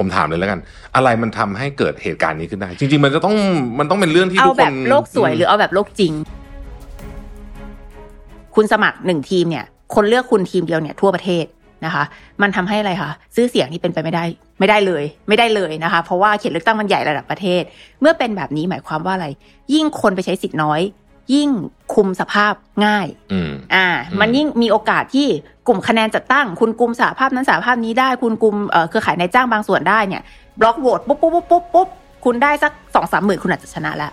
ผมถามเลยแล้วกันอะไรมันทำให้เกิดเหตุการณ์นี้ขึ้นได้จริงๆมันต้องเป็นเรื่องที่ทุกคนเอาแบบโลกสวยหรือเอาแบบโลกจริงคุณสมัคร1ทีมเนี่ยคนเลือกคุณทีมเดียวเนี่ยทั่วประเทศนะคะมันทำให้อะไรคะซื้อเสียงนี่เป็นไปไม่ได้เลยไม่ได้เลยนะคะเพราะว่าเขตเลือกตั้งมันใหญ่ระดับประเทศเมื่อเป็นแบบนี้หมายความว่าอะไรยิ่งคนไปใช้สิทธิ์น้อยยิ่งคุมสภาพง่ายมันยิ่งมีโอกาสที่กลุ่มคะแนนจัดตั้งคุณกลุ่มสหภาพนั้นสหภาพนี้ได้คุณกลุ่มเครือข่ายนายจ้างบางส่วนได้เนี่ยบล็อกโหวตปุ๊บคุณได้สัก 2-3 หมื่นคุณอาจจะชนะแล้ว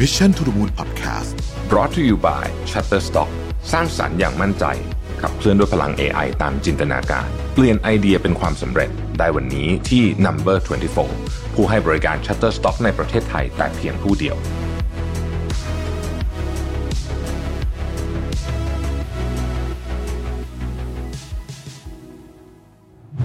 Mission to the Moon Podcast brought to you by Shutterstock สร้างสรรค์อย่างมั่นใจขับเคลื่อนด้วยพลัง AI ตามจินตนาการเปลี่ยนไอเดียเป็นความสำเร็จได้วันนี้ที่ Number 24 ผู้ให้บริการ Shutterstock ในประเทศไทยแต่เพียงผู้เดียว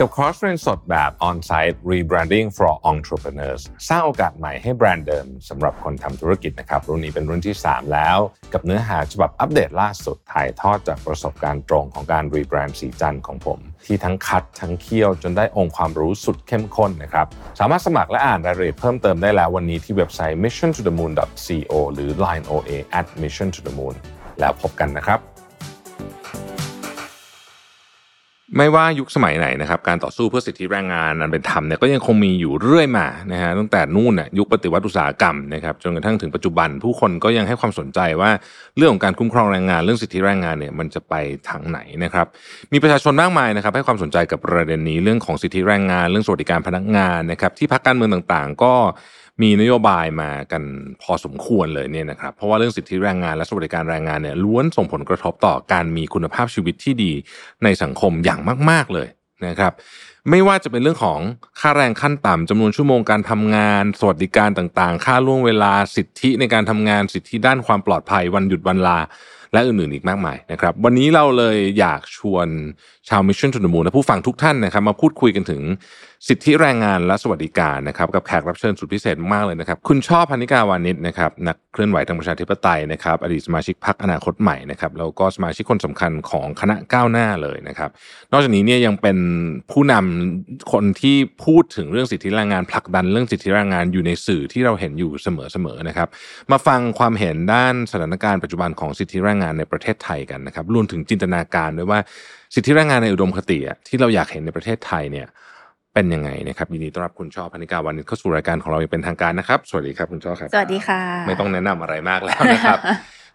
กับคอร์สเรียนสดแบบ On-site Rebranding for Entrepreneurs สร้างโอกาสใหม่ให้แบรนด์เดิมสำหรับคนทำธุรกิจนะครับรุ่นนี้เป็นรุ่นที่ 3 แล้วกับเนื้อหาฉบับอัปเดตล่าสุดถ่ายทอดจากประสบการณ์ตรงของการรีแบรนด์สีจันทร์ของผมที่ทั้งคัดทั้งเคี่ยวจนได้องค์ความรู้สุดเข้มข้นนะครับสามารถสมัครและอ่านรายละเอียดเพิ่มเติมได้แล้ววันนี้ที่เว็บไซต์ missiontothemoon.co หรือ line oa @missiontothemoon แล้วพบกันนะครับไม่ว่ายุคสมัยไหนนะครับการต่อสู้เพื่อสิทธิแรงงานอันเป็นธรรมเนี่ยก็ยังคงมีอยู่เรื่อยมานะฮะตั้งแต่นู่นน่ะยุคปฏิวัติอุตสาหกรรมนะครับจนกระทั่งถึงปัจจุบันผู้คนก็ยังให้ความสนใจว่าเรื่องของการคุ้มครองแรงงานเรื่องสิทธิแรงงานเนี่ยมันจะไปทางไหนนะครับมีประชาชนมากมายนะครับให้ความสนใจกับประเด็นนี้เรื่องของสิทธิแรงงานเรื่องสวัสดิการพนักงานนะครับที่พรรคการเมืองต่างๆก็มีนโยบายมากันพอสมควรเลยเนี่ยนะครับเพราะว่าเรื่องสิทธิแรงงานและสวัสดิการแรงงานเนี่ยล้วนส่งผลกระทบต่อการมีคุณภาพชีวิตที่ดีในสังคมอย่างมากๆเลยนะครับไม่ว่าจะเป็นเรื่องของค่าแรงขั้นต่ำจำนวนชั่วโมงการทำงานสวัสดิการต่างๆค่าล่วงเวลาสิทธิในการทำงานสิทธิด้านความปลอดภัยวันหยุดวันลาและอื่นๆอีกมากมายนะครับวันนี้เราเลยอยากชวนชาว Mission to the Moon และผู้ฟังทุกท่านนะครับมาพูดคุยกันถึงสิทธิแรงงานและสวัสดิการนะครับกับแขกรับเชิญสุดพิเศษมากเลยนะครับคุณช่อ พรรณิกาวานิชนะครับนักเคลื่อนไหวทางประชาธิปไตยนะครับอดีตสมาชิกพรรคอนาคตใหม่นะครับแล้วก็สมาชิกคนสำคัญของคณะก้าวหน้าเลยนะครับนอกจากนี้เนี่ยยังเป็นผู้นำคนที่พูดถึงเรื่องสิทธิแรงงานผลักดันเรื่องสิทธิแรงงานอยู่ในสื่อที่เราเห็นอยู่เสมอๆนะครับมาฟังความเห็นด้านสถานการณ์ปัจจุบันของสิทธิแรงงานในประเทศไทยกันนะครับรวมถึงจินตนาการด้วยว่าสิทธิแรงงานในอุดมคติที่เราอยากเห็นในประเทศไทยเนี่ยเป็นยังไงนะครับยินดีต้อนรับคุณช่อ พรรณิกาวานิชเข้าสู่รายการของเราอย่างเป็นทางการนะครับสวัสดีครับคุณช่อครับสวัสดีค่ะไม่ต้องแนะนำอะไรมากแล้วนะครับ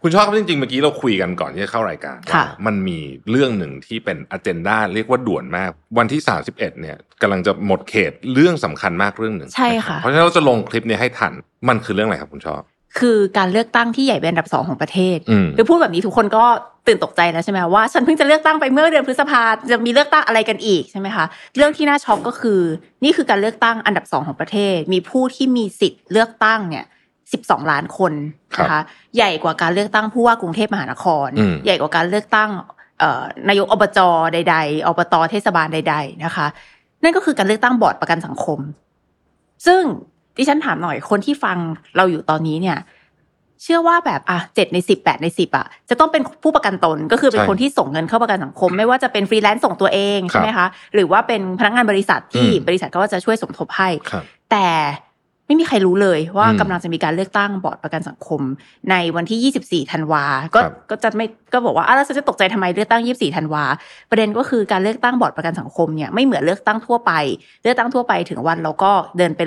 คุณช่อครับจริงๆเมื่อกี้เราคุยกันก่อนที่จะเข้ารายการว่ามันมีเรื่องหนึ่งที่เป็นอเจนดาเรียกว่าด่วนมากวันที่31เนี่ยกำลังจะหมดเขตเรื่องสำคัญมากเรื่องหนึ่งใช่ค่ะเพราะฉะนั้นเราจะลงคลิปนี้ให้ทันมันคือเรื่องอะไรครับคุณช่อคือการเลือกตั้งที่ใหญ่เป็นอันดับ2ของประเทศคือพูดแบบนี้ทุกคนก็ตื่นตกใจแล้วใช่ไหมว่าฉันเพิ่งจะเลือกตั้งไปเมื่อเดือนพฤษภาจะมีเลือกตั้งอะไรกันอีกใช่ไหมคะเรื่องที่น่าช็อกก็คือนี่คือการเลือกตั้งอันดับ2ของประเทศมีผู้ที่มีสิทธิ์เลือกตั้งเนี่ย12ล้านคนนะคะใหญ่กว่าการเลือกตั้งผู้ว่ากรุงเทพมหานครใหญ่กว่าการเลือกตั้งนายกอบจใดๆอบตเทศบาลใดๆนะคะนั่นก็คือการเลือกตั้งบอร์ดประกันสังคมซึ่งดิฉันถามหน่อยคนที่ฟังเราอยู่ตอนนี้เนี่ยเชื่อว่าแบบ7ใน10 8ใน10จะต้องเป็นผู้ประกันตนก็คือเป็นคนที่ส่งเงินเข้าประกันสังคมไม่ว่าจะเป็นฟรีแลนซ์ส่งตัวเองใช่มั้ยคะหรือว่าเป็นพนักงานบริษัทที่บริษัทก็จะช่วยสมทบให้แต่ไม่มีใครรู้เลยว่ากำลังจะมีการเลือกตั้งบอร์ดประกันสังคมในวันที่24ธันวาก็จะไม่ก็บอกว่าแล้วจะตกใจทำไมเลือกตั้ง24ธันวาประเด็นก็คือการเลือกตั้งบอร์ดประกันสังคมเนี่ยไม่เหมือนเลือกตั้งทั่วไปเลือกตั้งทั่วไปถึงวันแล้วก็เดินไ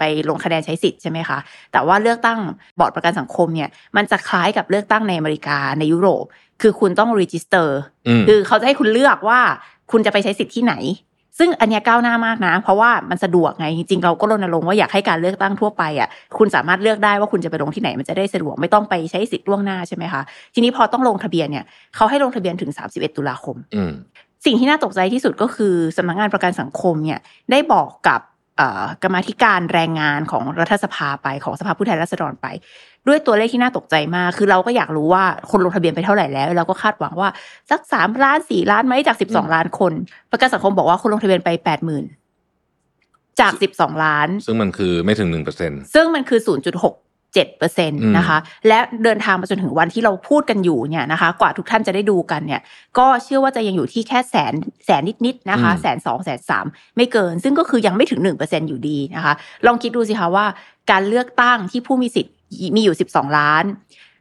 ปลงคะแนนใช้สิทธิ์ใช่ไหมคะแต่ว่าเลือกตั้งบอร์ดประกันสังคมเนี่ยมันจะคล้ายกับเลือกตั้งในอเมริกาในยุโรปคือคุณต้องรีจิสเตอร์คือเขาจะให้คุณเลือกว่าคุณจะไปใช้สิทธิ์ที่ไหนซึ่งอันนี้ก้าวหน้ามากนะเพราะว่ามันสะดวกไงจริงๆเราก็รณรงค์ว่าอยากให้การเลือกตั้งทั่วไปคุณสามารถเลือกได้ว่าคุณจะไปลงที่ไหนมันจะได้สะดวกไม่ต้องไปใช้สิทธิ์ล่วงหน้าใช่ไหมคะทีนี้พอต้องลงทะเบียนเนี่ยเขาให้ลงทะเบียนถึง31ตุลาคมสิ่งที่น่าตกใจที่สุดก็คือสำนักงานประกันสังคมเนี่ยได้บอกกับ กรรมาธิการแรงงานของรัฐสภาไปของสภาผู้แทนราษฎรไปด้วยตัวเลขที่น่าตกใจมากคือเราก็อยากรู้ว่าคนลงทะเบียนไปเท่าไหร่แล้วเราก็คาดหวังว่าสัก3ล้าน4ล้านมั้ยจาก12ล้านคนประกันสังคมบอกว่าคนลงทะเบียนไป 80,000 จาก12ล้านซึ่งมันคือไม่ถึง 1% ซึ่งมันคือ 0.67% นะคะและเดินทางมาจนถึงวันที่เราพูดกันอยู่เนี่ยนะคะกว่าทุกท่านจะได้ดูกันเนี่ยก็เชื่อว่าจะยังอยู่ที่แค่แสนนิดๆนะคะ120,000 130,000ไม่เกินซึ่งก็คือยังไม่ถึง 1% อยู่ดีนะคะลองคิดดูสิคะว่าการเลือกตั้งที่ผู้มีสิทธิ์มีอยู่12ล้าน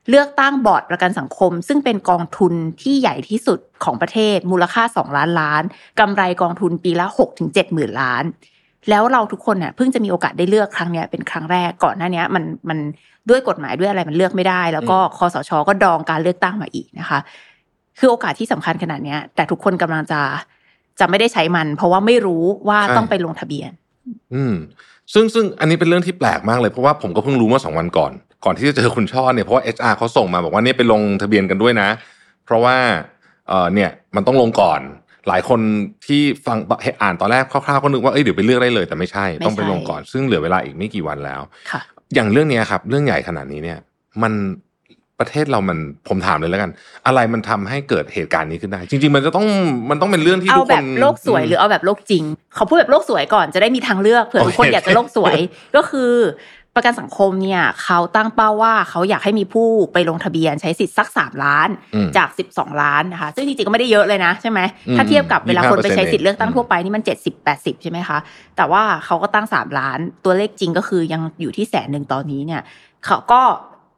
เลือกตั้งบอร์ดประกันสังคมซึ่งเป็นกองทุนที่ใหญ่ที่สุดของประเทศมูลค่า2ล้านล้านกำไรกองทุนปีละ 6-7 หมื่นล้านแล้วเราทุกคนน่ะเพิ่งจะมีโอกาสได้เลือกครั้งเนี้ยเป็นครั้งแรกก่อนหน้านี้มันด้วยกฎหมายด้วยอะไรมันเลือกไม่ได้แล้วก็คสช.ก็ดองการเลือกตั้งมาอีกนะคะคือโอกาสที่สำคัญขนาดเนี้ยแต่ทุกคนกำลังจะไม่ได้ใช้มันเพราะว่าไม่รู้ว่าต้องไปลงทะเบียนซึ่งอันนี้เป็นเรื่องที่แปลกมากเลยเพราะว่าผมก็เพิ่งรู้เมื่อ2วันก่อนที่จะเจอคุณช่อเนี่ยเพราะว่า HR เขาส่งมาบอกว่าเนี่ยไปลงทะเบียนกันด้วยนะเพราะว่าเนี่ยมันต้องลงก่อนหลายคนที่ฟังอ่านตอนแรกคร่าวๆก็นึกว่าเอ้ยเดี๋ยวไปเลือกได้เลยแต่ไม่ใช่ต้องไปลงก่อนซึ่งเหลือเวลาอีกไม่กี่วันแล้วอย่างเรื่องนี้ครับเรื่องใหญ่ขนาดนี้เนี่ยมันประเทศเรามันผมถามเลยแล้วกันอะไรมันทำให้เกิดเหตุการณ์นี้ขึ้นได้จริงๆมันต้องเป็นเรื่องที่ทุกคนเอาแบบโลกสวยหรือเอาแบบโลกจริงเขาพูดแบบโลกสวยก่อนจะได้มีทางเลือกเผื่อทุกคนอยากจะโลกสวยก็คือประกันสังคมเนี่ยเขาตั้งเป้าว่าเขาอยากให้มีผู้ไปลงทะเบียนใช้สิทธิ์สัก3ล้านจาก12ล้านนะคะซึ่งจริงๆก็ไม่ได้เยอะเลยนะใช่มั้ยถ้าเทียบกับเวลาคนไปใช้สิทธิ์เลือกตั้งทั่วไปนี่มัน70 80ใช่มั้ยคะแต่ว่าเขาก็ตั้ง3ล้านตัวเลขจริงก็คือยังอยู่ที่ 100,000 ตอนนี้เนี่ยเขา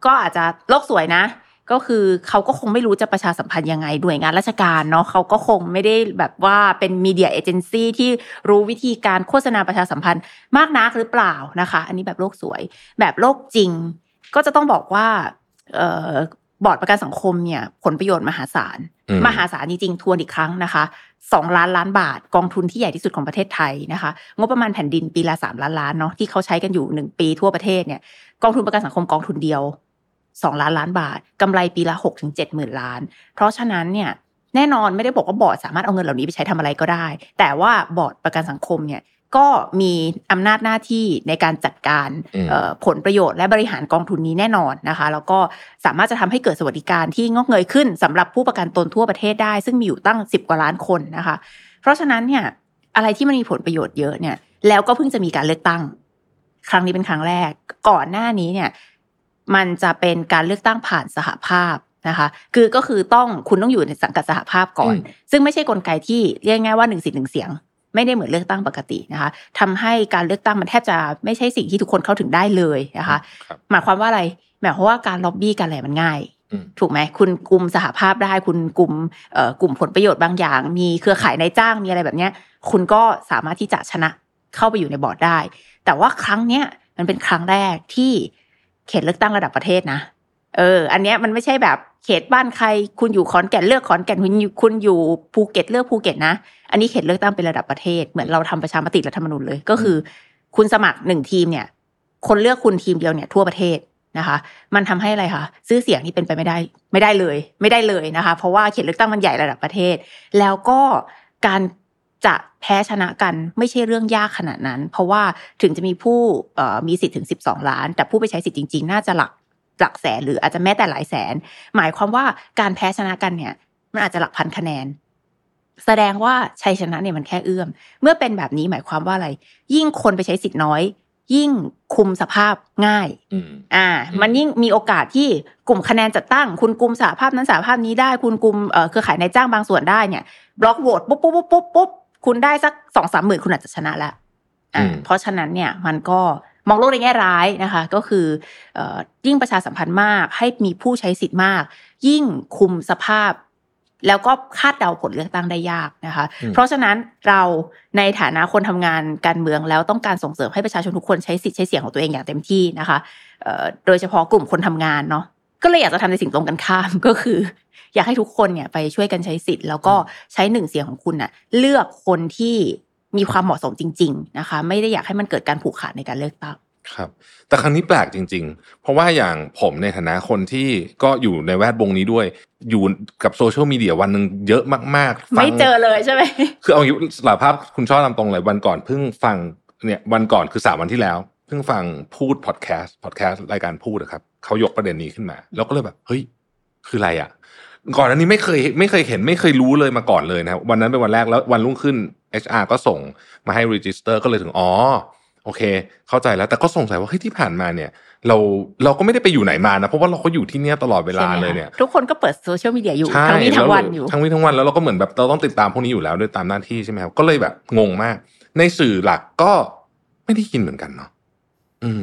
ก็อาจจะโลกสวยนะก็คือเขาก็คงไม่รู้จะประชาสัมพันธ์ยังไงหน่วยงานราชการเนาะเขาก็คงไม่ได้แบบว่าเป็นมีเดียเอเจนซี่ที่รู้วิธีการโฆษณาประชาสัมพันธ์มากนักหรือเปล่านะคะอันนี้แบบโลกสวยแบบโลกจริงก็จะต้องบอกว่าบอร์ดประกันสังคมเนี่ยผลประโยชน์มหาศาลจริงๆทวนอีกครั้งนะคะ2ล้านล้านบาทกองทุนที่ใหญ่ที่สุดของประเทศไทยนะคะงบประมาณแผ่นดินปีละ3ล้านล้านเนาะที่เขาใช้กันอยู่1ปีทั่วประเทศเนี่ยกองทุนประกันสังคมกองทุนเดียว2ล้านล้านบาทกำไรปีละ 6-7 หมื่นล้านเพราะฉะนั้นเนี่ยแน่นอนไม่ได้บอกว่าบอร์ดสามารถเอาเงินเหล่านี้ไปใช้ทำอะไรก็ได้แต่ว่าบอร์ดประกันสังคมเนี่ยก็มีอำนาจหน้าที่ในการจัดการผลประโยชน์และบริหารกองทุนนี้แน่นอนนะคะแล้วก็สามารถจะทำให้เกิดสวัสดิการที่งอกเงยขึ้นสำหรับผู้ประกันตนทั่วประเทศได้ซึ่งมีอยู่ตั้ง10กว่าล้านคนนะคะเพราะฉะนั้นเนี่ยอะไรที่มันมีผลประโยชน์เยอะเนี่ยแล้วก็เพิ่งจะมีการเลือกตั้งครั้งนี้เป็นครั้งแรกก่อนหน้านี้เนี่ยมันจะเป็นการเลือกตั้งผ่านสหภาพนะคะก็คือคุณต้องอยู่ในสังกัดสหภาพก่อนซึ่งไม่ใช่กลไกที่เรียกง่ายว่า1สิทธิ์1เสียงไม่ได้เหมือนเลือกตั้งปกตินะคะทำให้การเลือกตั้งมันแทบจะไม่ใช่สิ่งที่ทุกคนเข้าถึงได้เลยนะคะหมายความว่าอะไรหมายความว่าการล็อบบี้การอะไรมันง่ายถูกไหมคุณกลุ่มสหภาพได้คุณกลุ่มผลประโยชน์บางอย่างมีเครือข่ายนายจ้างมีอะไรแบบเนี้ยคุณก็สามารถที่จะชนะเข้าไปอยู่ในบอร์ดได้แต่ว่าครั้งเนี้ยมันเป็นครั้งแรกที่เขตเลือกตั้งระดับประเทศนะอันเนี้ยมันไม่ใช่แบบเขตบ้านใครคุณอยู่ขอนแก่นเลือกขอนแก่นคุณอยู่ภูเก็ตเลือกภูเก็ตนะอันนี้เขตเลือกตั้งเป็นระดับประเทศเหมือนเราทำประชามติรัฐธรรมนูญเลยก็คือคุณสมัคร1ทีมเนี่ยคนเลือกคุณทีมเดียวเนี่ยทั่วประเทศนะคะมันทำให้อะไรคะซื้อเสียงนี่เป็นไปไม่ได้เลยนะคะเพราะว่าเขตเลือกตั้งมันใหญ่ระดับประเทศแล้วก็การจะแพ้ชนะกันไม่ใช่เรื่องยากขนาดนั้นเพราะว่าถึงจะมีผู้มีสิทธิ์ถึง12ล้านแต่ผู้ไปใช้สิทธิ์จริงๆน่าจะหลักแสนหรืออาจจะแม้แต่หลายแสนหมายความว่าการแพ้ชนะกันเนี่ยมันอาจจะหลักพันคะแนนแสดงว่าชัยชนะเนี่ยมันแค่เอื้อมเมื่อเป็นแบบนี้หมายความว่าอะไรยิ่งคนไปใช้สิทธิ์น้อยยิ่งคุมสภาพง่ายมันยิ่งมีโอกาสที่กลุ่มคะแนนจัดตั้งคุณกลุ่มสหภาพนั้นสหภาพนี้ได้คุณกลุ่มเครือข่ายนายจ้างบางส่วนได้เนี่ยบล็อกโหวตปุ๊บคุณได้สัก 2-3 หมื่นคุณอาจจะชนะแล้วเพราะฉะนั้นเนี่ยมันก็มองโลกในแง่ร้ายนะคะก็คือยิ่งประชาสัมพันธ์มากให้มีผู้ใช้สิทธิ์มากยิ่งคุมสภาพแล้วก็คาดเดาผลเลือกตั้งได้ยากนะคะเพราะฉะนั้นเราในฐานะคนทำงานการเมืองแล้วต้องการส่งเสริมให้ประชาชนทุกคนใช้สิทธิ์ใช้เสียงของตัวเองอย่างเต็มที่นะคะโดยเฉพาะกลุ่มคนทำงานเนาะก็เลยอยากจะทำในสิ่งตรงกันข้ามก็คืออยากให้ทุกคนเนี่ยไปช่วยกันใช้สิทธิ์แล้วก็ใช้1เสียงของคุณน่ะเลือกคนที่มีความเหมาะสมจริงๆนะคะไม่ได้อยากให้มันเกิดการผูกขาดในการเลือกตั้งครับแต่ครั้งนี้แปลกจริงๆเพราะว่าอย่างผมในฐานะคนที่ก็อยู่ในแวดวงนี้ด้วยอยู่กับโซเชียลมีเดียวันนึงเยอะมากๆไม่เจอเลยใช่ไหมคือเอาอย่างสารภาพคุณชอบตามตรงเลยวันก่อนเพิ่งฟัง เนี่ยวันก่อนคือ3วันที่แล้วเพิ่งฟังพูดพอดแคสต์รายการพูดนะครับเขายกประเด็นนี้ขึ้นมาแล้วก็เลยแบบเฮ้ยคืออะไรอ่ะก่อนอันนี้ไม่เคยเห็นไม่เคยรู้เลยมาก่อนเลยนะครับวันนั้นเป็นวันแรกแล้ววันรุ่งขึ้น HR ก็ส่งมาให้ register ก็เลยถึงอ๋อโอเคเข้าใจแล้วแต่ก็สงสัยว่าเฮ้ยที่ผ่านมาเนี่ยเราก็ไม่ได้ไปอยู่ไหนมานะเพราะว่าเราก็อยู่ที่เนี่ยตลอดเวลาเลยเนี่ยทุกคนก็เปิดโซเชียลมีเดียอยู่ทั้งวี่ทั้งวันอยู่ทั้งวี่ทั้งวันแล้วเราก็เหมือนแบบเราต้องติดตามพวกนี้อยู่แล้วด้วยตามหน้าที่ใช่ไหมครับก็เลยแบบงงมากในสื่อหลักก็ไม่ได้ยินเหมือนกันเนาะ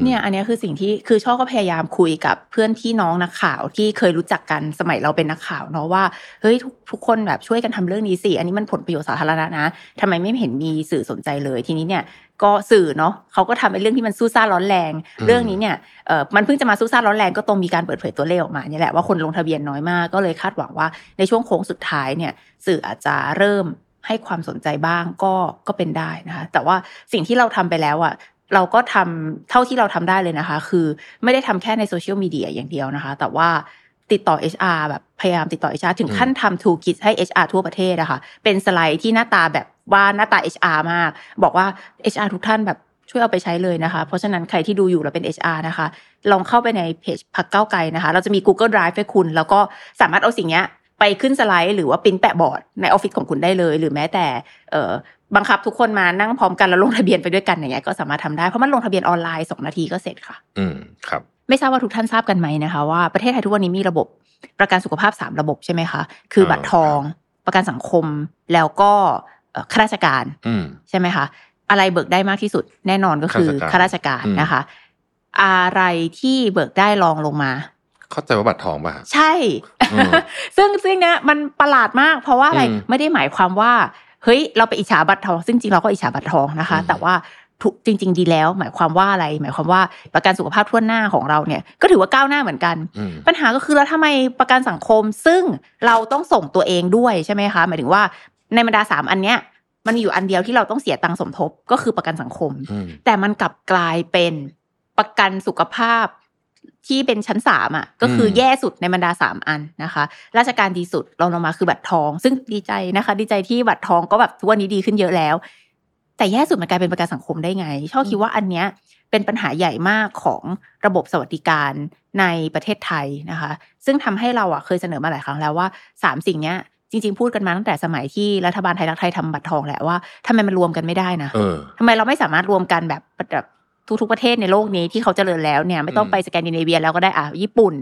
เนี่ยอันนี้คือสิ่งที่คือช่อก็พยายามคุยกับเพื่อนพี่น้องนักข่าวที่เคยรู้จักกันสมัยเราเป็นนักข่าวเนาะว่าเฮ้ยทุกคนแบบช่วยกันทำเรื่องนี้สิอันนี้มันผลประโยชน์สาธารณะนะทำไมไม่เห็นมีสื่อสนใจเลยทีนี้เนี่ยก็สื่อเนาะเขาก็ทำเป็นเรื่องที่มันสู้ซ่าร้อนแรงเรื่องนี้เนี่ยมันเพิ่งจะมาสู้ซ่าร้อนแรงก็ต้องมีการเปิดเผยตัวเลขออกมาเนี่ยแหละว่าคนลงทะเบียนน้อยมากก็เลยคาดหวังว่าในช่วงโค้งสุดท้ายเนี่ยสื่ออาจจะเริ่มให้ความสนใจบ้างก็เป็นได้นะคะแต่ว่าสิ่งที่เราทำไปแล้วอ่ะเราก็ทำเท่าที่เราทำได้เลยนะคะคือไม่ได้ทำแค่ในโซเชียลมีเดียอย่างเดียวนะคะแต่ว่าติดต่อ HR แบบพยายามติดต่อ HR ถึงขั้นทำ toolkit ให้ HR ทั่วประเทศนะคะเป็นสไลด์ที่หน้าตาแบบว่าหน้าตา HR มากบอกว่า HR ทุกท่านแบบช่วยเอาไปใช้เลยนะคะเพราะฉะนั้นใครที่ดูอยู่แล้วเป็น HR นะคะลองเข้าไปในเพจพรรคก้าวไกลนะคะเราจะมี Google Drive ให้คุณแล้วก็สามารถเอาสิ่งเนี้ยไปขึ้นสไลด์หรือว่าปริ้นแปะบอร์ดในออฟฟิศของคุณได้เลยหรือแม้แต่บังคับทุกคนมานั่งพร้อมกันแล้วลงทะเบียนไปด้วยกันอย่างเงี้ยก็สามารถทำได้เพราะมันลงทะเบียนออนไลน์2นาทีก็เสร็จค่ะครับไม่ทราบว่าทุกท่านทราบกันไหมนะคะว่าประเทศไทยทุกวันนี้มีระบบประกันสุขภาพ3ระบบใช่ไหมคะคือบัตรทองประกันสังคมแล้วก็ข้าราชการใช่ไหมคะอะไรเบิกได้มากที่สุดแน่นอนก็คือข้าราชการนะคะอะไรที่เบิกได้รองลงมาเข้าใจว่าบัตรทองป่ะใช่ซึ่งเนี่ยมันประหลาดมากเพราะว่าอะไรไม่ได้หมายความว่าเฮ้ยเราไปอิจฉาบัตรทองซึ่งจริงเราก็อิจฉาบัตรทองนะคะแต่ว่าจริงๆดีแล้วหมายความว่าอะไรหมายความว่าประกันสุขภาพทั่วหน้าของเราเนี่ยก็ถือว่าก้าวหน้าเหมือนกันปัญหาก็คือแล้วทำไมประกันสังคมซึ่งเราต้องส่งตัวเองด้วยใช่ไหมคะหมายถึงว่าในบรรดา3อันเนี้ยมันอยู่อันเดียวที่เราต้องเสียตังค์สมทบก็คือประกันสังคมแต่มันกลับกลายเป็นประกันสุขภาพที่เป็นชั้น3อ่ะก็คือแย่สุดในบรรดา3อันนะคะราชการดีสุดรองลงมาคือบัตรทองซึ่งดีใจนะคะดีใจที่บัตรทองก็แบบทุกวันนี้ดีขึ้นเยอะแล้วแต่แย่สุดมันกลายเป็นประกันสังคมได้ไงชอบคิดว่าอันเนี้ยเป็นปัญหาใหญ่มากของระบบสวัสดิการในประเทศไทยนะคะซึ่งทำให้เราอ่ะเคยเสนอมาหลายครั้งแล้วว่า3สิ่งเนี้ยจริงๆพูดกันมาตั้งแต่สมัยที่รัฐบาลไทยรักไทยทำบัตรทองแหละว่าทำไมมันรวมกันไม่ได้นะทำไมเราไม่สามารถรวมกันแบบทุกประเทศในโลกนี้ที่เขาเจริญแล้วเนี่ยไม่ต้องไปสแกนดิเนเวียแล้วก็ได้ญี่ปุ่น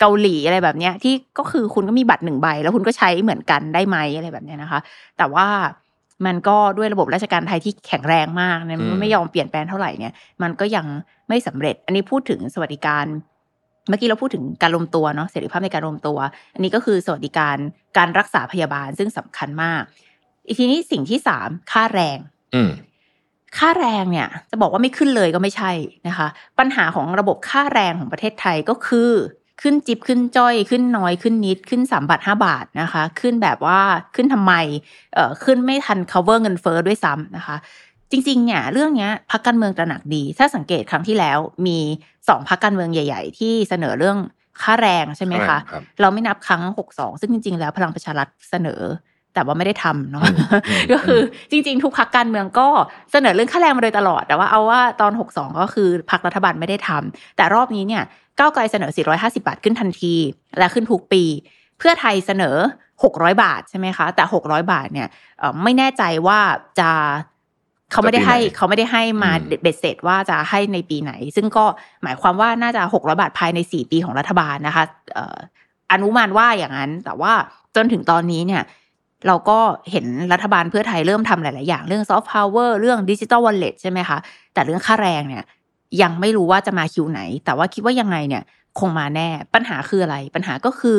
เกาหลีอะไรแบบเนี้ยที่ก็คือคุณก็มีบัตร1ใบแล้วคุณก็ใช้เหมือนกันได้ไหมอะไรแบบเนี้ยนะคะแต่ว่ามันก็ด้วยระบบราชการไทยที่แข็งแรงมากเนี่ยมันไม่ยอมเปลี่ยนแปลงเท่าไหร่เนี่ยมันก็ยังไม่สำเร็จอันนี้พูดถึงสวัสดิการเมื่อกี้เราพูดถึงการรวมตัวเนาะเสรีภาพในการรวมตัวอันนี้ก็คือสวัสดิการการรักษาพยาบาลซึ่งสำคัญมากอีกทีนี้สิ่งที่3ค่าแรงค่าแรงเนี่ยจะบอกว่าไม่ขึ้นเลยก็ไม่ใช่นะคะปัญหาของระบบค่าแรงของประเทศไทยก็คือขึ้นจิบขึ้นจ้อยขึ้นน้อยขึ้นนิดขึ้น3บาท5บาทนะคะขึ้นแบบว่าขึ้นทำไมขึ้นไม่ทัน cover เงินเฟ้อด้วยซ้ำนะคะจริงๆเนี่ยเรื่องนี้พรรคการเมืองตระหนักดีถ้าสังเกตครั้งที่แล้วมี2พรรคการเมืองใหญ่ๆที่เสนอเรื่องค่าแรงใช่ไหมคะเราไม่นับครั้ง62ซึ่งจริงๆแล้วพลังประชารัฐเสนอแต่ว่าไม่ได้ทำเนาะก็คือจริงๆทุกพรรคการเมืองก็เสนอเรื่องค่าแรงมาโดยตลอดแต่ว่าเอาว่าตอน62ก็คือพรรครัฐบาลไม่ได้ทำแต่รอบนี้เนี่ยก้าวไกลเสนอ450บาทขึ้นทันทีและขึ้นทุกปีเพื่อไทยเสนอ600บาทใช่ไหมคะแต่600บาทเนี่ยไม่แน่ใจว่าจะเขาไม่ได้ให้มาเบ็ดเสร็จว่าจะให้ในปีไหนซึ่งก็หมายความว่าน่าจะ600บาทภายใน4ปีของรัฐบาลนะคะอนุมานว่าอย่างนั้นแต่ว่าจนถึงตอนนี้เนี่ยเราก็เห็นรัฐบาลเพื่อไทยเริ่มทำหลายๆอย่างเรื่องซอฟต์พาวเวอร์เรื่องดิจิทัลวอลเล็ตใช่ไหมคะแต่เรื่องค่าแรงเนี่ยยังไม่รู้ว่าจะมาคิวไหนแต่ว่าคิดว่ายังไงเนี่ยคงมาแน่ปัญหาคืออะไรปัญหาก็คือ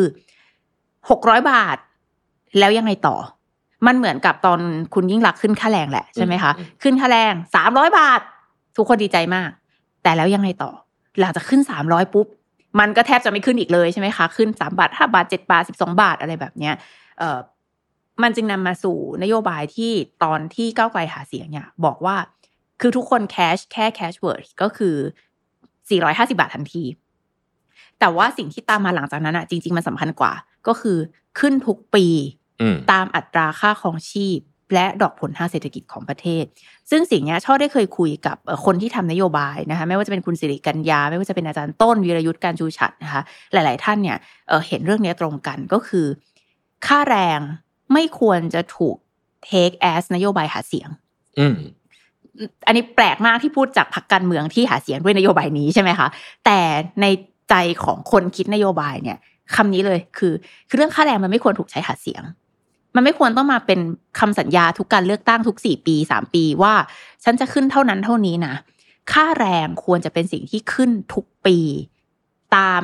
600บาทแล้วยังไงต่อมันเหมือนกับตอนคุณยิ่งลักษณ์ขึ้นค่าแรงแหละใช่ไหมคะขึ้นค่าแรง300บาททุกคนดีใจมากแต่แล้วยังไงต่อหลังจากขึ้น300ปุ๊บมันก็แทบจะไม่ขึ้นอีกเลยใช่ไหมคะขึ้น3บาท5บาท7บาท12บาทอะไรแบบเนี้ยมันจึงนำมาสู่นโยบายที่ตอนที่ก้าวไกลหาเสียงเนี่ยบอกว่าคือทุกคนแคชเวิร์ดก็คือ450บาททันทีแต่ว่าสิ่งที่ตามมาหลังจากนั้นอ่ะจริงๆมันสำคัญกว่าก็คือขึ้นทุกปีตามอัตราค่าครองชีพ และดอกผลทางเศรษฐกิจของประเทศซึ่งสิ่งนี้ช่อได้เคยคุยกับคนที่ทำนโยบายนะคะไม่ว่าจะเป็นคุณสิริกัญญาไม่ว่าจะเป็นอาจารย์ต้นวีรยุทธการชูฉัตรนะคะหลายๆท่านเนี่ยเห็นเรื่องนี้ตรงกันก็คือค่าแรงไม่ควรจะถูก take as นโยบายหาเสียงอันนี้แปลกมากที่พูดจากพรรคการเมืองที่หาเสียงด้วยนโยบายนี้ใช่ไหมคะแต่ในใจของคนคิดนโยบายเนี่ยคำนี้เลยคือเรื่องค่าแรงมันไม่ควรถูกใช้หาเสียงมันไม่ควรต้องมาเป็นคำสัญญาทุกการเลือกตั้งทุก4ปี3ปีว่าฉันจะขึ้นเท่านั้นเท่านี้นะค่าแรงควรจะเป็นสิ่งที่ขึ้นทุกปีตาม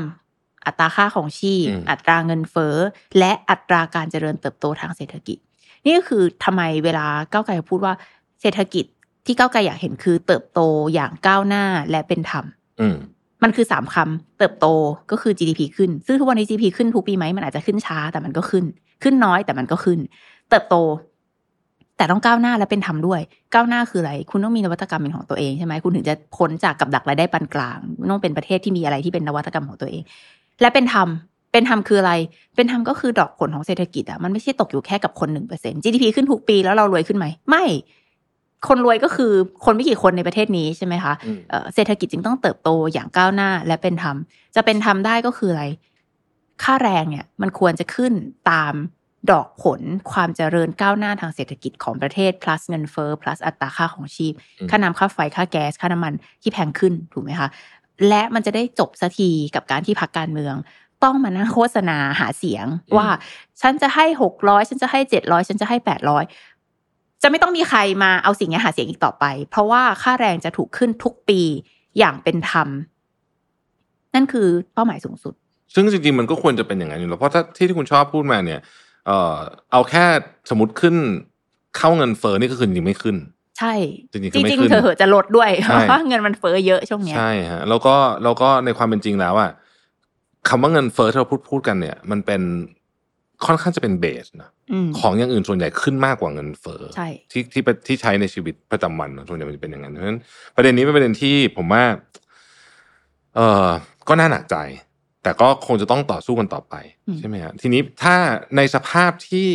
อัตราค่าของชีพอัตราเงินเฟ้อและอัตราการเจริญเติบโตทางเศรษฐกิจนี่ก็คือทำไมเวลาก้าวไกลพูดว่าเศรษฐกิจที่ก้าวไกลอยากเห็นคือเติบโตอย่างก้าวหน้าและเป็นธรรมมันคือ3คำเติบโตก็คือ GDP ขึ้นซึ่งทุกวันนี้ GDP ขึ้นทุกปีไหมมันอาจจะขึ้นช้าแต่มันก็ขึ้นน้อยแต่มันก็ขึ้นเติบโตแต่ต้องก้าวหน้าและเป็นธรรมด้วยก้าวหน้าคืออะไรคุณต้องมีนวัตกรรมเป็นของตัวเองใช่มั้ยคุณถึงจะพ้นจากกับดักรายได้ปานกลางต้องเป็นประเทศที่มีอะไรที่เป็นนวัตกรรมของตัวเองและเป็นธรรมคืออะไรเป็นธรรมก็คือดอกผลของเศรษฐกิจอ่ะมันไม่ใช่ตกอยู่แค่กับคน 1% GDP ขึ้นทุกปีแล้วเรารวยขึ้นมั้ยไม่คนรวยก็คือคนไม่กี่คนในประเทศนี้ใช่ไหมคะเศรษฐกิจจึงต้องเติบโตอย่างก้าวหน้าและเป็นธรรมจะเป็นธรรมได้ก็คืออะไรค่าแรงเนี่ยมันควรจะขึ้นตามดอกผลความเจริญก้าวหน้าทางเศรษฐกิจของประเทศ plus เงินเฟ้อ plus อัตราค่าของชีพค่าน้ำค่าไฟค่าแก๊สค่าน้ำมันที่แพงขึ้นถูกไหมคะและมันจะได้จบสักทีกับการที่พรรคการเมืองต้องมานั่งโฆษณาหาเสียงว่าฉันจะให้600ฉันจะให้700ฉันจะให้800จะไม่ต้องมีใครมาเอาสิ่งนี้หาเสียงอีกต่อไปเพราะว่าค่าแรงจะถูกขึ้นทุกปีอย่างเป็นธรรมนั่นคือเป้าหมายสูงสุดซึ่งจริงๆมันก็ควรจะเป็นอย่างนั้นอยู่แล้วเพราะถ้าที่คุณชอบพูดมาเนี่ยเอาแค่สมมุติขึ้นเข้าเงินเฟ้อนี่ก็คือจริงไม่ขึ้นใช่จริงๆคือไม่ขึ้นจริงๆเธอจะลดด้วยเพราะว่าเงินมันเฟ้อเยอะช่วงนี้ใช่ฮะแล้วก็ในความเป็นจริงแล้วอ่ะคำว่าเงินเฟ้อที่เราพูดกันเนี่ยมันเป็นค่อนข้างจะเป็นเบสนะของอย่างอื่นส่วนใหญ่ขึ้นมากกว่าเงินเฟ้อที่ใช้ในชีวิตประจำวันส่วนใหญ่มันจะเป็นอย่างนั้นเพราะฉะนั้นประเด็นนี้เป็นประเด็นที่ผมว่าก็น่าหนักใจแต่ก็คงจะต้องต่อสู้กันต่อไปใช่ไหมฮะทีนี้ถ้าในสภาพที่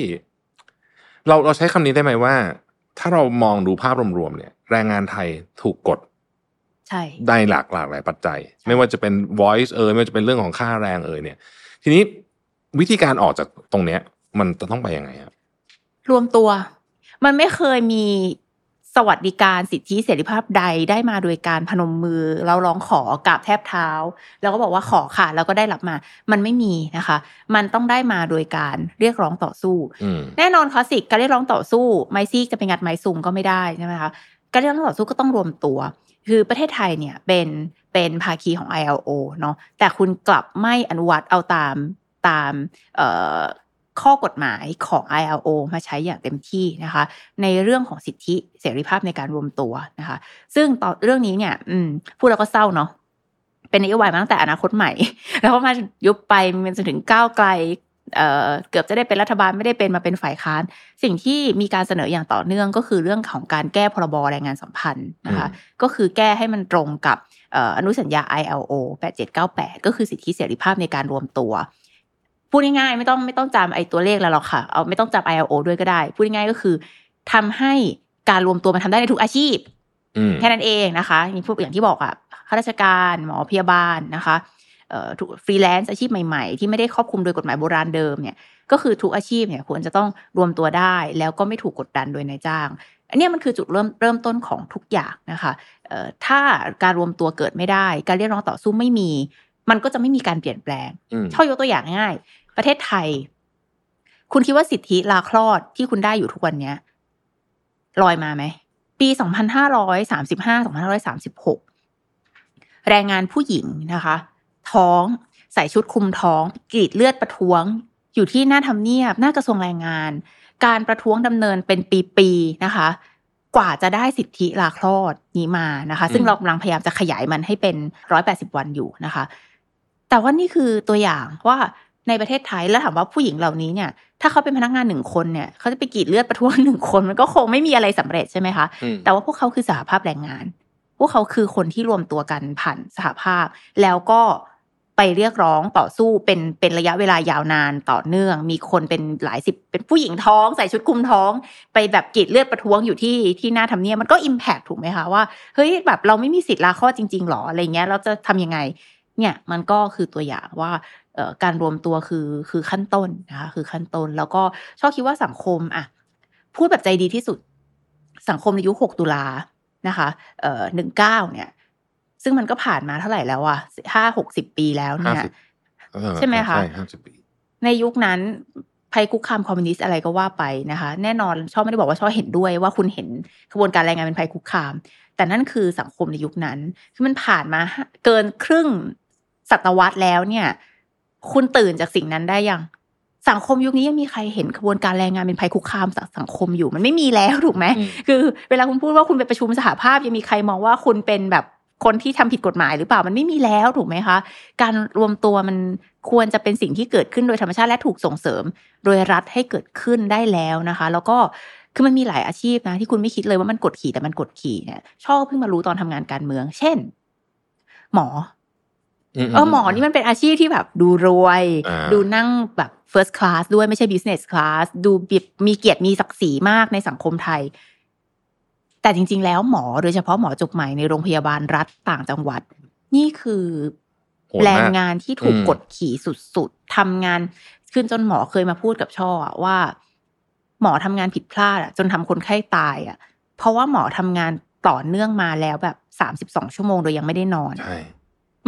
เราใช้คำนี้ได้ไหมว่าถ้าเรามองดูภาพรวมๆเนี่ยแรงงานไทยถูกกดได้หลากหลายปัจจัยไม่ว่าจะเป็น voice ไม่ว่าจะเป็นเรื่องของค่าแรงเนี่ยทีนี้วิธีการออกจากตรงเนี้ยมันจะต้องไปยังไงครับรวมตัวมันไม่เคยมีสวัสดิการสิทธิเสรีภาพใดได้มาโดยการพนมมือเราร้องขอกราบแทบเท้าแล้วก็บอกว่าขอค่ะแล้วก็ได้รับมามันไม่มีนะคะมันต้องได้มาโดยการเรียกร้องต่อสู้แน่นอนคลาสสิกการเรียกร้องต่อสู้ไม้ซีกจะไปงัดไม้ซุงก็ไม่ได้ใช่ไหมคะการเรียกร้องต่อสู้ก็ต้องรวมตัวคือประเทศไทยเนี่ยเป็นภาคีของ ILO เนาะแต่คุณกลับไม่อนุวัตเอาตามข้อกฎหมายของ ILO มาใช้อย่างเต็มที่นะคะในเรื่องของสิทธิเสรีภาพในการรวมตัวนะคะซึ่งต่อเรื่องนี้เนี่ยพูดแล้วก็เศร้าเนาะเป็นนโยบายมาตั้งแต่อนาคตใหม่แล้วก็มายุบไปจนถึงก้าวไกลเกือบจะได้เป็นรัฐบาลไม่ได้เป็นมาเป็นฝ่ายค้านสิ่งที่มีการเสนออย่างต่อเนื่องก็คือเรื่องของการแก้พรบแรงงานสัมพันธ์นะคะก็คือแก้ให้มันตรงกับอนุสัญญา ILO 8798ก็คือสิทธิเสรีภาพในการรวมตัวพูดง่ายๆไม่ต้องจำไอ้ตัวเลขแล้วหรอกค่ะเอาไม่ต้องจำ ILO ด้วยก็ได้พูดง่ายๆก็คือทำให้การรวมตัวมันทำได้ในทุกอาชีพแค่นั้นเองนะคะอย่างที่บอกอ่ะข้าราชการหมอพยาบาลนะคะฟรีแลนซ์อาชีพใหม่ๆที่ไม่ได้ครอบคลุมโดยกฎหมายโบราณเดิมเนี่ยก็คือทุกอาชีพเนี่ยควรจะต้องรวมตัวได้แล้วก็ไม่ถูกกดดันโดยนายจ้างอันนี้มันคือจุดเริ่มต้นของทุกอย่างนะคะถ้าการรวมตัวเกิดไม่ได้การเรียกร้องต่อสู้ไม่มีมันก็จะไม่มีการเปลี่ยนแปลงเท่ายกตัวอย่างง่ายประเทศไทยคุณคิดว่าสิทธิลาคลอดที่คุณได้อยู่ทุกวันนี้ลอยมาไหมปี 2535-2536 แรงงานผู้หญิงนะคะท้องใส่ชุดคลุมท้องกรีดเลือดประท้วงอยู่ที่หน้าทำเนียบหน้ากระทรวงแรงงานการประท้วงดำเนินเป็นปีๆนะคะกว่าจะได้สิทธิลาคลอดนี้มานะคะซึ่งเรากำลังพยายามจะขยายมันให้เป็น180วันอยู่นะคะแต่ว่านี่คือตัวอย่างว่าในประเทศไทยแล้วถามว่าผู้หญิงเหล่านี้เนี่ยถ้าเขาเป็นพนักงาน1คนเนี่ยเขาจะไปกรีดเลือดประท้วง1คนมันก็คงไม่มีอะไรสำเร็จใช่ไหมคะแต่ว่าพวกเขาคือสหภาพแรงงานพวกเขาคือคนที่รวมตัวกันผ่านสหภาพแล้วก็ ไปเรียกร้องต่อสู้เป็นระยะเวลายาวนานต่อเนื่องมีคนเป็นหลายสิบเป็นผู้หญิงท้องใส่ชุดคลุมท้องไปแบบกรีดเลือดประท้วงอยู่ที่หน้าทำเนียบมันก็ impact ถูกไหมคะว่าเฮ้ยแบบเราไม่มีสิทธิ์ลาข้อจริงๆหรออะไรเงี้ยเราจะทำยังไงเนี่ยมันก็คือตัวอย่างว่าการรวมตัวคือขั้นต้นนะคะคือขั้นต้นแล้วก็ชอบคิดว่าสังคมอ่ะพูดแบบใจดีที่สุดสังคมในยุค6ตุลานะคะ19เนี่ยซึ่งมันก็ผ่านมาเท่าไหร่แล้วอ่ะ 50-60 ปีแล้วเนี่ยใช่มั้ยคะ50ปีในยุคนั้นภัยคุกคามคอมมิวนิสต์อะไรก็ว่าไปนะคะแน่นอนชอบไม่ได้บอกว่าชอบเห็นด้วยว่าคุณเห็นกระบวนการแรงงานเป็นภัยคุกคามแต่นั่นคือสังคมในยุคนั้นคือมันผ่านมาเกินครึ่งศตวรรษแล้วเนี่ยคุณตื่นจากสิ่งนั้นได้ยังสังคมยุคนี้ยังมีใครเห็นกระบวนการแรงงานเป็นภัยคุกคามสังคมอยู่มันไม่มีแล้วถูกไหมคือเวลาคุณพูดว่าคุณไปประชุมสหภาพยังมีใครมองว่าคุณเป็นแบบคนที่ทำผิดกฎหมายหรือเปล่ามันไม่มีแล้วถูกไหมคะการรวมตัวมันควรจะเป็นสิ่งที่เกิดขึ้นโดยธรรมชาติและถูกส่งเสริมโดยรัฐให้เกิดขึ้นได้แล้วนะคะแล้วก็คือมันมีหลายอาชีพนะที่คุณไม่คิดเลยว่ามันกดขี่แต่มันกดขี่เนี่ยชอบเพิ่งมารู้ตอนทำงานการเมืองเช่นหมอหมอนี่มันเป็นอาชีพที่แบบดูรวยดูนั่งแบบ first class ด้วยไม่ใช่ business class ดูมีเกียรติมีศักดิ์ศรีมากในสังคมไทยแต่จริงๆแล้วหมอโดยเฉพาะหมอจบใหม่ในโรงพยาบาลรัฐต่างจังหวัดนี่คือแรงงานที่ถูกกดขี่สุดๆทำงานขึ้นจนหมอเคยมาพูดกับช่อว่าหมอทำงานผิดพลาดจนทำคนไข้ตายอ่ะเพราะว่าหมอทำงานต่อเนื่องมาแล้วแบบ32ชั่วโมงโดยยังไม่ได้นอน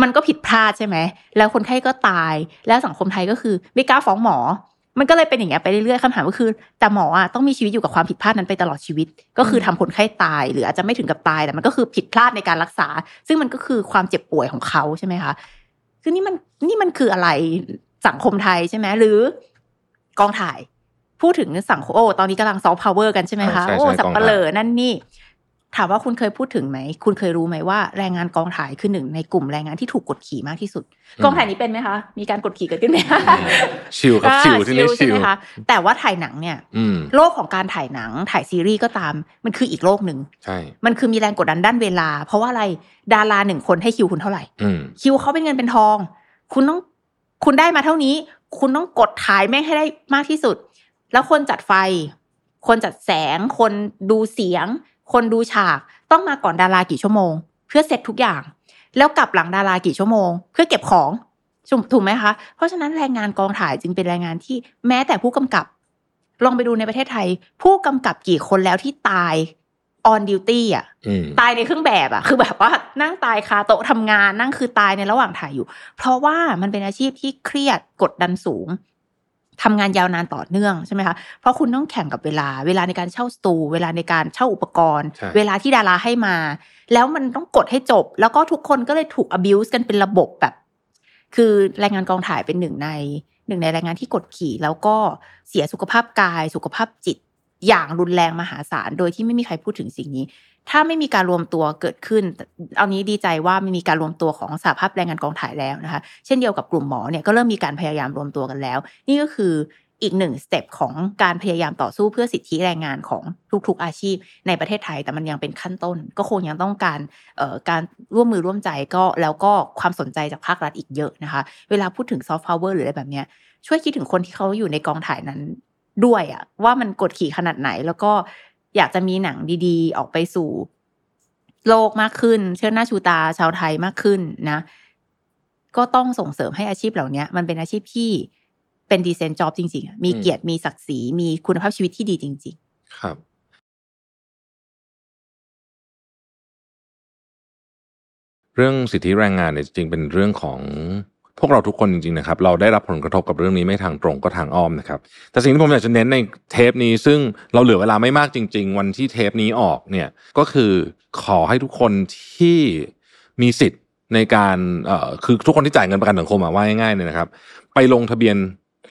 มันก็ผิดพลาดใช่ไหมแล้วคนไข้ก็ตายแล้วสังคมไทยก็คือไม่กล้าฟ้องหมอมันก็เลยเป็นอย่างเงี้ยไปเรื่อยๆคำถามก็คือแต่หมออ่ะต้องมีชีวิตอยู่กับความผิดพลาดนั้นไปตลอดชีวิตก็คือทำคนไข้ตายหรืออาจจะไม่ถึงกับตายแต่มันก็คือผิดพลาดในการรักษาซึ่งมันก็คือความเจ็บป่วยของเขาใช่ไหมคะคือนี่มันคืออะไรสังคมไทยใช่ไหมหรือกองถ่ายพูดถึงสังคมโอ้ตอนนี้กำลังซอฟต์พาวเวอร์กันใช่ไหมคะโอ้สับเปลือนั่นนี่ถามว่าคุณเคยพูดถึงไหมคุณเคยรู้ไหมว่าแรงงานกองถ่ายคือหนึ่งในกลุ่มแรงงานที่ถูกกดขี่มากที่สุดกองถ่ายนี้เป็นไหมคะมีการกดขี่เกิดขึ้นไหมชิวครับชิวที่นี่ชิวนะคะแต่ว่าถ่ายหนังเนี่ยโลกของการถ่ายหนังถ่ายซีรีส์ก็ตามมันคืออีกโลกหนึ่งใช่มันคือมีแรงกดดันด้านเวลาเพราะว่าอะไรดาราหนึ่งคนให้คิวคุณเท่าไหร่คิวเขาเป็นเงินเป็นทองคุณได้มาเท่านี้คุณต้องกดถ่ายแม่งให้ได้มากที่สุดแล้วคนจัดไฟคนจัดแสงคนดูเสียงคนดูฉากต้องมาก่อนดารากี่ชั่วโมงเพื่อเสร็จทุกอย่างแล้วกลับหลังดารากี่ชั่วโมงเพื่อเก็บของถูกไหมคะเพราะฉะนั้นแรงงานกองถ่ายจึงเป็นแรงงานที่แม้แต่ผู้กำกับลองไปดูในประเทศไทยผู้กำกับกี่คนแล้วที่ตาย on duty อ่ะตายในเครื่องแบบอ่ะคือแบบว่านั่งตายคาโต๊ะทำงานนั่งคือตายในระหว่างถ่ายอยู่เพราะว่ามันเป็นอาชีพที่เครียดกดดันสูงทำงานยาวนานต่อเนื่องใช่ไหมคะเพราะคุณต้องแข่งกับเวลาในการเช่าสตูเวลาในการเช่าอุปกรณ์เวลาที่ดาราให้มาแล้วมันต้องกดให้จบแล้วก็ทุกคนก็เลยถูก abuse กันเป็นระบบแบบคือแรงงานกองถ่ายเป็นหนึ่งในแรงงานที่กดขี่แล้วก็เสียสุขภาพกายสุขภาพจิตอย่างรุนแรงมหาศาลโดยที่ไม่มีใครพูดถึงสิ่งนี้ถ้าไม่มีการรวมตัวเกิดขึ้นเอานี้ดีใจว่ามีการรวมตัวของสหภาพแรงงานกองถ่ายแล้วนะคะเช่นเดียวกับกลุ่มหมอเนี่ยก็เริ่มมีการพยายามรวมตัวกันแล้วนี่ก็คืออีกหนึ่งสเต็ปของการพยายามต่อสู้เพื่อสิทธิแรงงานของทุกๆอาชีพในประเทศไทยแต่มันยังเป็นขั้นต้นก็คงยังต้องการการร่วมมือร่วมใจก็แล้วก็ความสนใจจากภาครัฐอีกเยอะนะคะเวลาพูดถึงซอฟต์พาวเวอร์หรืออะไรแบบเนี้ยช่วยคิดถึงคนที่เขาอยู่ในกองถ่ายนั้นด้วยอะว่ามันกดขี่ขนาดไหนแล้วก็อยากจะมีหนังดีๆออกไปสู่โลกมากขึ้นเชิดหน้าชูตาชาวไทยมากขึ้นนะก็ต้องส่งเสริมให้อาชีพเหล่านี้มันเป็นอาชีพที่เป็นดีเซนต์จ็อบจริงๆมีเกียรติมีศักดิ์ศรีมีคุณภาพชีวิตที่ดีจริงๆครับเรื่องสิทธิแรงงานเนี่ยจริงๆเป็นเรื่องของพวกเราทุกคนจริงๆนะครับเราได้รับผลกระทบกับเรื่องนี้ไม่ทางตรงก็ทางอ้อมนะครับแต่สิ่งที่ผมอยากจะเน้นในเทปนี้ซึ่งเราเหลือเวลาไม่มากจริงๆวันที่เทปนี้ออกเนี่ยก็คือขอให้ทุกคนที่มีสิทธิ์ในการคือทุกคนที่จ่ายเงินประกันสังคมมาว่าง่ายๆเนี่ยนะครับไปลงทะเบียน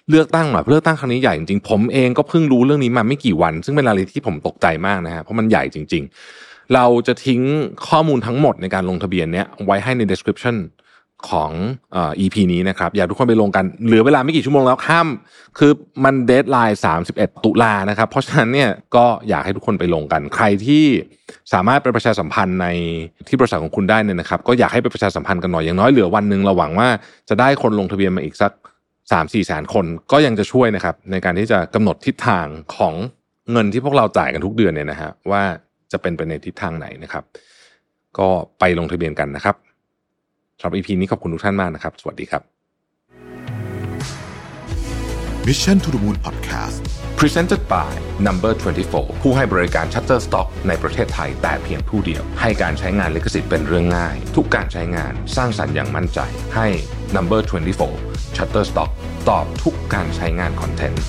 เลือกตั้งหน่อยเลือกตั้งครั้งนี้ใหญ่จริงๆผมเองก็เพิ่งรู้เรื่องนี้มาไม่กี่วันซึ่งเป็นอะไรที่ผมตกใจมากนะฮะเพราะมันใหญ่จริงๆเราจะทิ้งข้อมูลทั้งหมดในการลงทะเบียนเนี้ยไว้ให้ใน description ของEP นี้นะครับอยากทุกคนไปลงกันเหลือเวลาไม่กี่ชั่วโมงแล้วข้ามคือมันเดดไลน์31ตุลานะครับเพราะฉะนั้นเนี่ยก็อยากให้ทุกคนไปลงกันใครที่สามารถเป็นประชาสัมพันธ์ในที่บริษัทของคุณได้เนี่ยนะครับก็อยากให้เป็นประชาสัมพันธ์กันหน่อยอย่างน้อยเหลือวันนึงเราหวังว่าจะได้คนลงทะเบียนมาอีกสัก 3-4 แสนคนก็ยังจะช่วยนะครับในการที่จะกำหนดทิศทางของเงินที่พวกเราจ่ายกันทุกเดือนเนี่ยนะฮะว่าจะเป็นไปในทิศทางไหนนะครับก็ไปลงทะเบียนกันนะครับสำหรับ EP นี้ขอบคุณทุกท่านมากนะครับสวัสดีครับ Mission to the Moon Podcast Presented by Number 24ผู้ให้บริการ Shutterstock ในประเทศไทยแต่เพียงผู้เดียวให้การใช้งานลิขสิทธิ์เป็นเรื่องง่ายทุกการใช้งานสร้างสรรค์อย่างมั่นใจให้ Number 24 Shutterstock ตอบทุกการใช้งานคอนเทนต์